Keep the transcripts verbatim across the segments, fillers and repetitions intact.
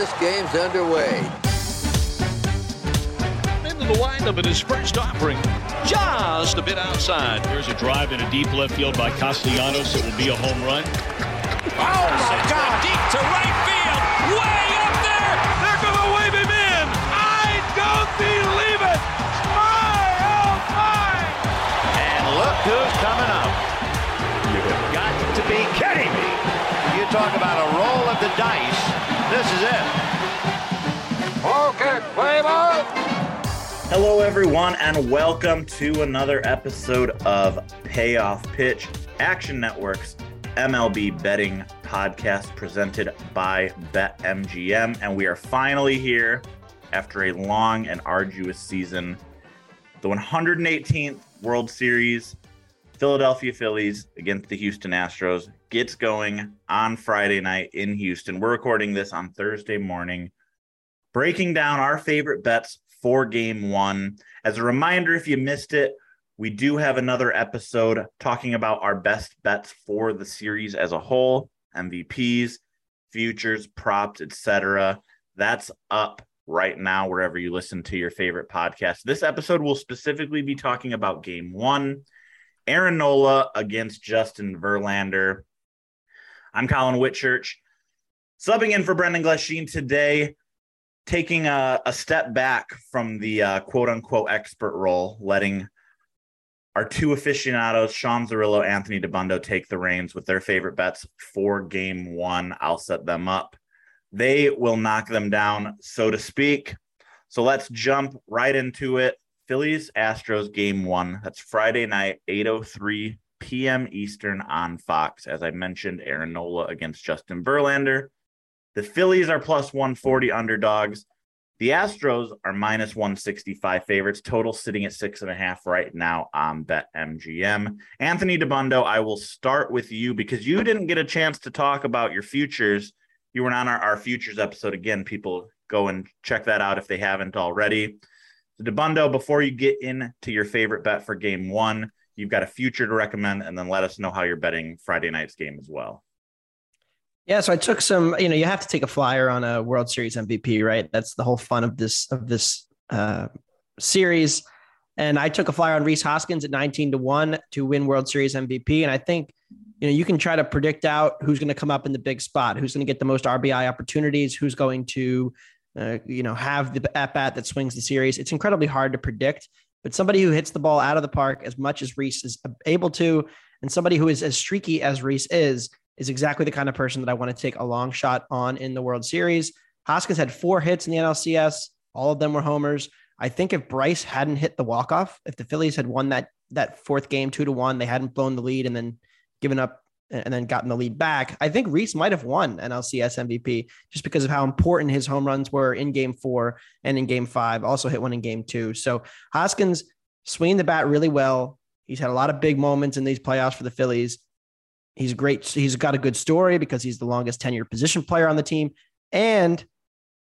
this game's underway. Into the windup in his first offering. Just a bit outside. There's a drive in a deep left field by Castellanos. It will be a home run. Oh, my God. Deep to right field. Way up there. They're going to wave him in. I don't believe it. My, oh, my. And look who's coming up. You've got to be kidding me. You talk about a roll of the dice. This is it. Okay, play ball. Hello, everyone, and welcome to another episode of Payoff Pitch, Action Network's M L B betting podcast presented by BetMGM. And we are finally here after a long and arduous season. The one hundred eighteenth World Series, Philadelphia Phillies against the Houston Astros, gets going on Friday night in Houston. We're recording this on Thursday morning, breaking down our favorite bets for game one. As a reminder, if you missed it, we do have another episode talking about our best bets for the series as a whole, M V Ps, futures, props, et cetera. That's up right now wherever you listen to your favorite podcast. This episode will specifically be talking about game one, Aaron Nola against Justin Verlander. I'm Colin Whitchurch, subbing in for Brendan Glesheen today. Taking a, a step back from the uh, quote-unquote expert role, letting our two aficionados, Sean Zerillo, Anthony DeBundo, take the reins with their favorite bets for game one. I'll set them up. They will knock them down, so to speak. So let's jump right into it. Phillies, Astros, game one. That's Friday night, eight oh three p.m. Eastern on Fox. As I mentioned, Aaron Nola against Justin Verlander. The Phillies are plus one forty underdogs. The Astros are minus one sixty-five favorites. Total sitting at six and a half right now on BetMGM. Anthony DeBundo, I will start with you because you didn't get a chance to talk about your futures. You were on our, our futures episode. Again, people go and check that out if they haven't already. So DeBundo, before you get into your favorite bet for game one, you've got a future to recommend, and then let us know how you're betting Friday night's game as well. Yeah, so I took some, you know, you have to take a flyer on a World Series M V P, right? That's the whole fun of this of this uh, series. And I took a flyer on Rhys Hoskins at nineteen to one to win World Series M V P. And I think, you know, you can try to predict out who's going to come up in the big spot, who's going to get the most R B I opportunities, who's going to, uh, you know, have the at-bat that swings the series. It's incredibly hard to predict, but somebody who hits the ball out of the park as much as Rhys is able to, and somebody who is as streaky as Rhys is, is exactly the kind of person that I want to take a long shot on in the World Series. Hoskins had four hits in the N L C S. All of them were homers. I think if Bryce hadn't hit the walk-off, if the Phillies had won that that fourth game two to one, they hadn't blown the lead and then given up and then gotten the lead back, I think Rhys might have won N L C S M V P just because of how important his home runs were in game four and in game five. Also hit one in game two. So Hoskins swinging the bat really well. He's had a lot of big moments in these playoffs for the Phillies. He's great. He's got a good story because he's the longest tenured position player on the team. And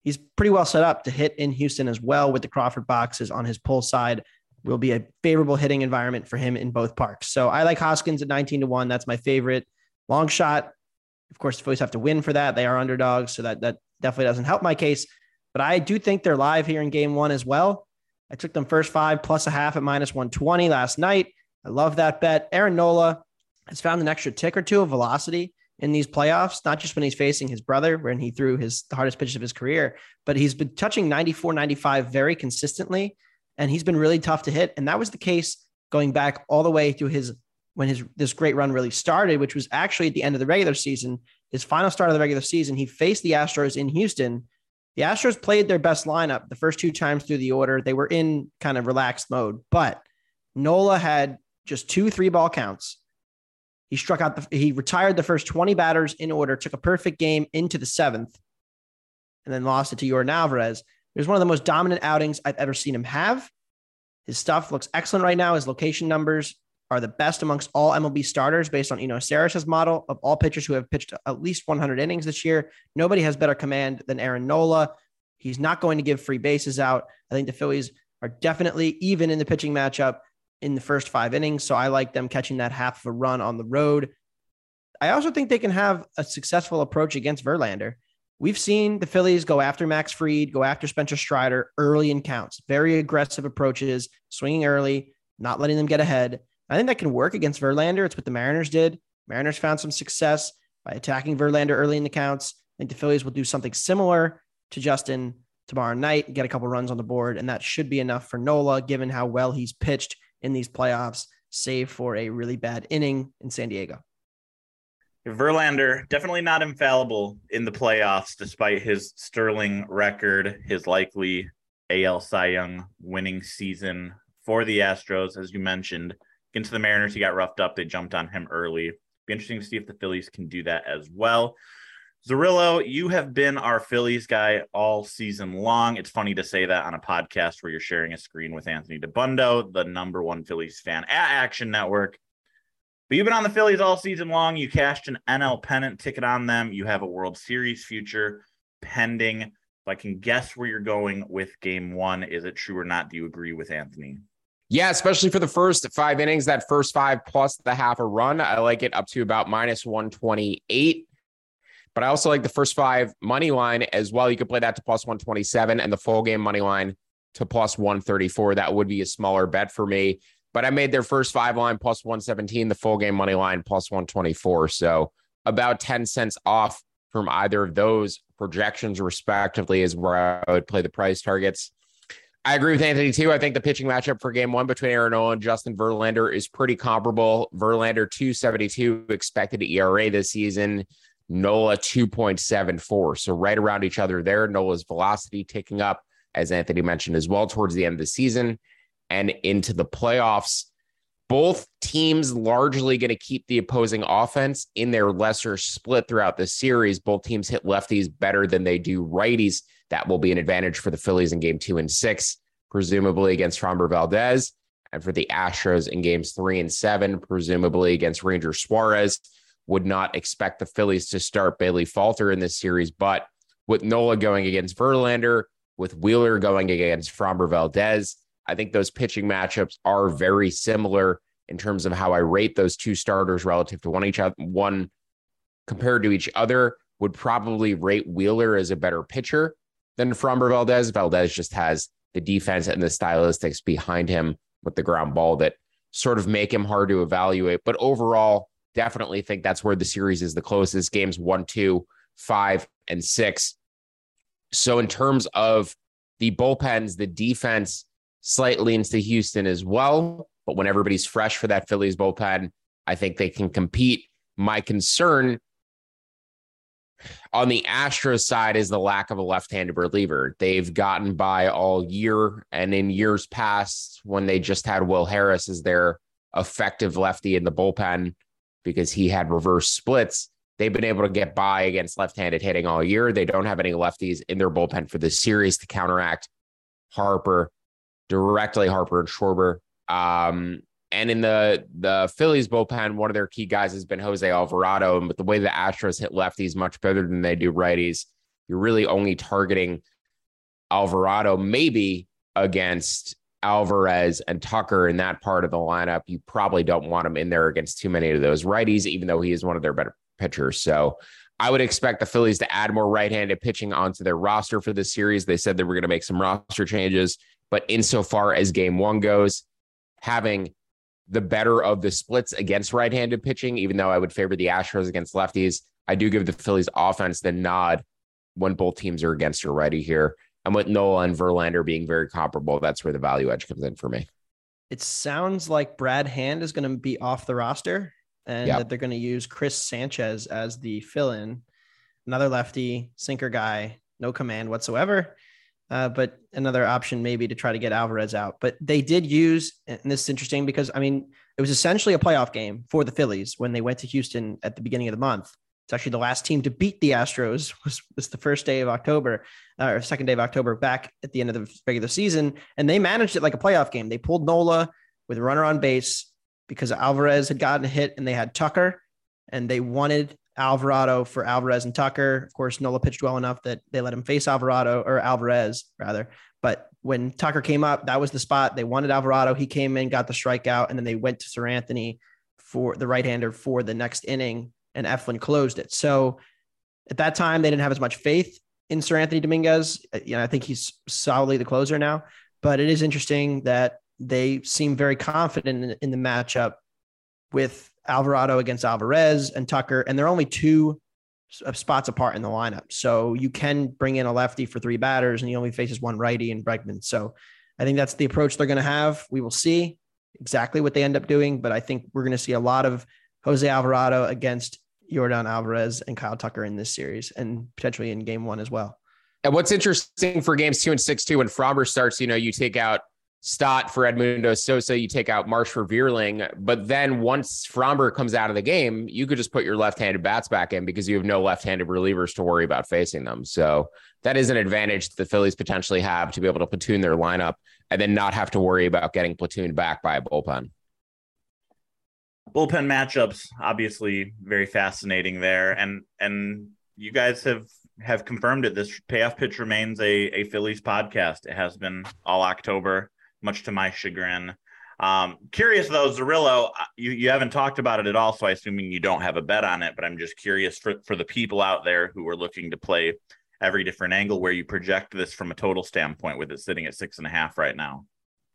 he's pretty well set up to hit in Houston as well with the Crawford boxes on his pull side. Will be a favorable hitting environment for him in both parks. So I like Hoskins at nineteen to one. That's my favorite long shot. Of course, the Phillies have to win for that. They are underdogs. So that, that definitely doesn't help my case, but I do think they're live here in game one as well. I took them first five plus a half at minus one twenty last night. I love that bet. Aaron Nola has found an extra tick or two of velocity in these playoffs, not just when he's facing his brother, when he threw his the hardest pitches of his career, but he's been touching ninety-four, ninety-five very consistently, and he's been really tough to hit. And that was the case going back all the way to his, when his this great run really started, which was actually at the end of the regular season, his final start of the regular season. He faced the Astros in Houston. The Astros played their best lineup the first two times through the order. They were in kind of relaxed mode, but Nola had just two three ball counts. He struck out, the, he retired the first twenty batters in order, took a perfect game into the seventh, and then lost it to Jordan Alvarez. It was one of the most dominant outings I've ever seen him have. His stuff looks excellent right now. His location numbers are the best amongst all M L B starters based on Eno Saris' model of all pitchers who have pitched at least one hundred innings this year. Nobody has better command than Aaron Nola. He's not going to give free bases out. I think the Phillies are definitely even in the pitching matchup in the first five innings. So I like them catching that half of a run on the road. I also think they can have a successful approach against Verlander. We've seen the Phillies go after Max Fried, go after Spencer Strider early in counts, very aggressive approaches, swinging early, not letting them get ahead. I think that can work against Verlander. It's what the Mariners did. Mariners found some success by attacking Verlander early in the counts. I think the Phillies will do something similar to Justin tomorrow night and get a couple runs on the board. And that should be enough for Nola, given how well he's pitched in these playoffs, save for a really bad inning in San Diego. Verlander, definitely not infallible in the playoffs, despite his sterling record, his likely A L Cy Young winning season for the Astros, as you mentioned. Against the Mariners, he got roughed up. They jumped on him early. Be interesting to see if the Phillies can do that as well. Zerillo, you have been our Phillies guy all season long. It's funny to say that on a podcast where you're sharing a screen with Anthony DeBundo, the number one Phillies fan at Action Network. But you've been on the Phillies all season long. You cashed an N L pennant ticket on them. You have a World Series future pending. If I can guess where you're going with game one, is it true or not? Do you agree with Anthony? Yeah, especially for the first five innings, that first five plus the half a run. I like it up to about minus one twenty-eight. But I also like the first five money line as well. You could play that to plus one twenty-seven and the full game money line to plus one thirty-four. That would be a smaller bet for me. But I made their first five line plus one seventeen, the full game money line plus one twenty-four. So about ten cents off from either of those projections respectively is where I would play the price targets. I agree with Anthony too. I think the pitching matchup for game one between Aaron Nola and Justin Verlander is pretty comparable. Verlander two seventy-two expected E R A this season. Nola two point seven four. So right around each other there. Nola's velocity ticking up, as Anthony mentioned as well, towards the end of the season and into the playoffs. Both teams largely going to keep the opposing offense in their lesser split throughout the series. Both teams hit lefties better than they do righties. That will be an advantage for the Phillies in game two and six, presumably against Framber Valdez, and for the Astros in games three and seven, presumably against Ranger Suarez. Would not expect the Phillies to start Bailey Falter in this series, but with Nola going against Verlander, with Wheeler going against Framber Valdez, I think those pitching matchups are very similar in terms of how I rate those two starters relative to one each other. One compared to each other would probably rate Wheeler as a better pitcher than Framber Valdez. Valdez just has the defense and the stylistics behind him with the ground ball that sort of make him hard to evaluate. But overall, definitely think that's where the series is the closest. Games one, two, five, and six. So in terms of the bullpens, the defense slightly leans to Houston as well. But when everybody's fresh for that Phillies bullpen, I think they can compete. My concern on the Astros side is the lack of a left-handed reliever. They've gotten by all year, and in years past, when they just had Will Harris as their effective lefty in the bullpen because he had reverse splits, they've been able to get by against left-handed hitting all year. They don't have any lefties in their bullpen for this series to counteract Harper directly, Harper and Schwarber. Um, and in the, the Phillies bullpen, one of their key guys has been Jose Alvarado. And with the way the Astros hit lefties much better than they do righties, you're really only targeting Alvarado maybe against Alvarez and Tucker in that part of the lineup. You probably don't want him in there against too many of those righties, even though he is one of their better pitchers. So I would expect the Phillies to add more right-handed pitching onto their roster for this series. They said they were going to make some roster changes. But insofar as game one goes, having the better of the splits against right-handed pitching, even though I would favor the Astros against lefties, I do give the Phillies offense the nod when both teams are against your righty here. And with Nola and Verlander being very comparable, that's where the value edge comes in for me. It sounds like Brad Hand is going to be off the roster and yep. that they're going to use Chris Sanchez as the fill-in. Another lefty, sinker guy, no command whatsoever. Uh, but another option maybe to try to get Alvarez out. But they did use, and this is interesting because, I mean, it was essentially a playoff game for the Phillies when they went to Houston at the beginning of the month. It's actually the last team to beat the Astros was, was the first day of October, uh, or second day of October, back at the end of the regular season. And they managed it like a playoff game. They pulled Nola with a runner on base because Alvarez had gotten a hit and they had Tucker, and they wanted Alvarado for Alvarez and Tucker. Of course, Nola pitched well enough that they let him face Alvarado or Alvarez rather. But when Tucker came up, that was the spot. They wanted Alvarado. He came in, got the strikeout, and then they went to Seranthony for the right-hander for the next inning, and Eflin closed it. So At that time, they didn't have as much faith in Seranthony Domínguez. You know, I think he's solidly the closer now, but it is interesting that they seem very confident in, in the matchup with Alvarado against Alvarez and Tucker, and they're only two spots apart in the lineup. So you can bring in a lefty for three batters, and he only faces one righty in Bregman. So I think that's the approach they're going to have. We will see exactly what they end up doing, but I think we're going to see a lot of Jose Alvarado against Jordan Alvarez and Kyle Tucker in this series, and potentially in game one as well. And what's interesting for games two and six, too, when Framber starts, you know, you take out Stott for Edmundo Sosa, you take out Marsh for Vierling, but then once Framber comes out of the game, you could just put your left-handed bats back in because you have no left-handed relievers to worry about facing them. So that is an advantage that the Phillies potentially have, to be able to platoon their lineup and then not have to worry about getting platooned back by a bullpen. Bullpen matchups, obviously very fascinating there. And and you guys have, have confirmed it. This Payoff Pitch remains a, a Phillies podcast. It has been all October, much to my chagrin. Um, curious, though, Zerillo, you, you haven't talked about it at all, so I'm assuming you don't have a bet on it, but I'm just curious for, for the people out there who are looking to play every different angle, where you project this from a total standpoint with it sitting at six and a half right now.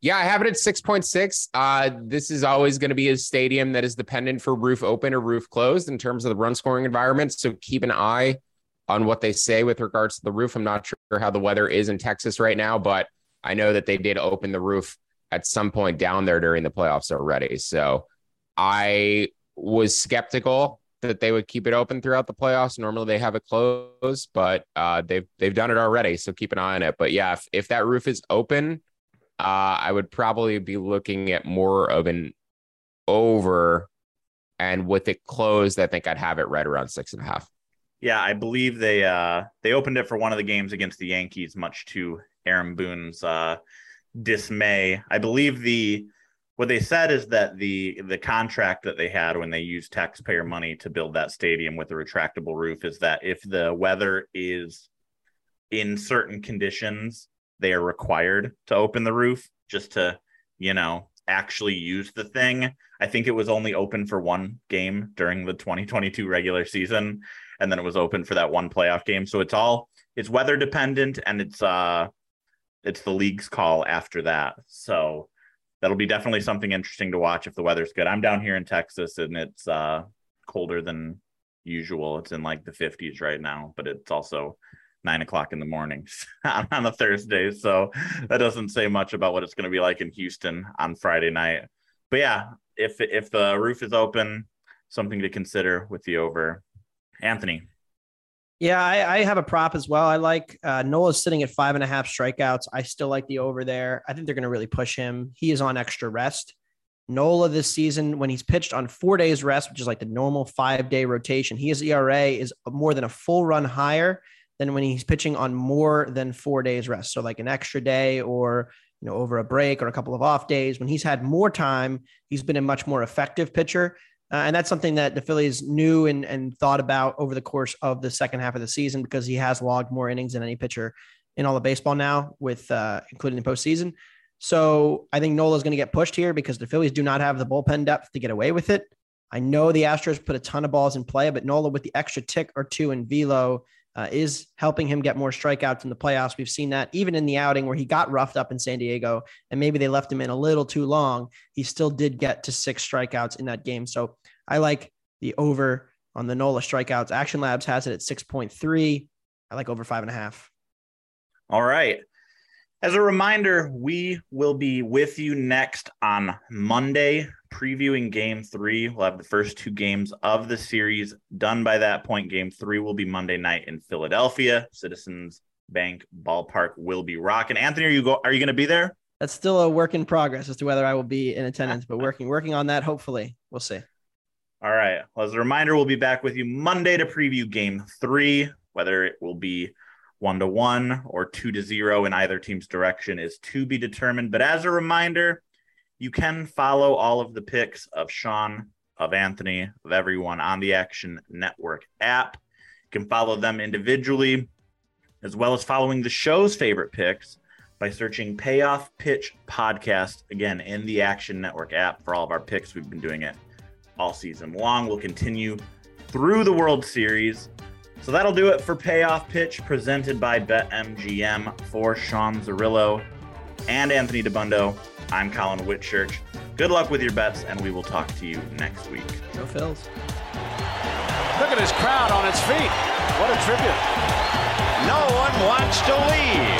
Yeah, I have it at six point six. Uh, this is always going to be a stadium that is dependent for roof open or roof closed in terms of the run scoring environment. So keep an eye on what they say with regards to the roof. I'm not sure how the weather is in Texas right now, but I know that they did open the roof at some point down there during the playoffs already. So I was skeptical that they would keep it open throughout the playoffs. Normally they have it closed, but uh, they've, they've done it already. So keep an eye on it. But yeah, if, if that roof is open, Uh, I would probably be looking at more of an over, and with it closed, I think I'd have it right around six and a half. Yeah, I believe they uh, they opened it for one of the games against the Yankees, much to Aaron Boone's uh, dismay. I believe the what they said is that the the contract that they had when they used taxpayer money to build that stadium with a retractable roof is that if the weather is in certain conditions, they are required to open the roof just to, you know, actually use the thing. I think it was only open for one game during the twenty twenty-two regular season, and then it was open for that one playoff game. So it's all, it's weather dependent, and it's, uh, it's the league's call after that. So that'll be definitely something interesting to watch if the weather's good. I'm down here in Texas, and it's uh, colder than usual. It's in like the fifties right now, but it's also nine o'clock in the morning on a Thursday. So that doesn't say much about what it's going to be like in Houston on Friday night. But yeah, if, if the roof is open, something to consider with the over. Anthony. Yeah, I, I have a prop as well. I like uh, Nola's sitting at five and a half strikeouts. I still like the over there. I think they're going to really push him. He is on extra rest. Nola this season, when he's pitched on four days rest, which is like the normal five day rotation, his E R A is more than a full run higher than when he's pitching on more than four days rest. So like an extra day, or, you know, over a break or a couple of off days, when he's had more time, he's been a much more effective pitcher. Uh, and that's something that the Phillies knew and, and thought about over the course of the second half of the season, because he has logged more innings than any pitcher in all of baseball now, with uh, including the postseason. So I think Nola is going to get pushed here because the Phillies do not have the bullpen depth to get away with it. I know the Astros put a ton of balls in play, but Nola with the extra tick or two in velo Uh, is helping him get more strikeouts in the playoffs. We've seen that even in the outing where he got roughed up in San Diego, and maybe they left him in a little too long. He still did get to six strikeouts in that game. So I like the over on the Nola strikeouts. Action Labs has it at six point three. I like over five and a half. All right. As a reminder, we will be with you next on Monday, previewing game three. We'll have the first two games of the series done by that point. Game three will be Monday night in Philadelphia. Citizens Bank Ballpark will be rocking. Anthony, are you go? Are you going to be there? That's still a work in progress as to whether I will be in attendance, but working, working on that. Hopefully we'll see. All right. Well, as a reminder, we'll be back with you Monday to preview game three, whether it will be one to one or two to zero in either team's direction is to be determined. But as a reminder, you can follow all of the picks of Sean, of Anthony, of everyone on the Action Network app. You can follow them individually, as well as following the show's favorite picks by searching Payoff Pitch Podcast, again, in the Action Network app for all of our picks. We've been doing it all season long. We'll continue through the World Series. So that'll do it for Payoff Pitch, presented by BetMGM. For Sean Zerillo and Anthony DeBundo, I'm Colin Whitchurch. Good luck with your bets, and we will talk to you next week. Go Phils. Look at his crowd on its feet. What a tribute. No one wants to leave.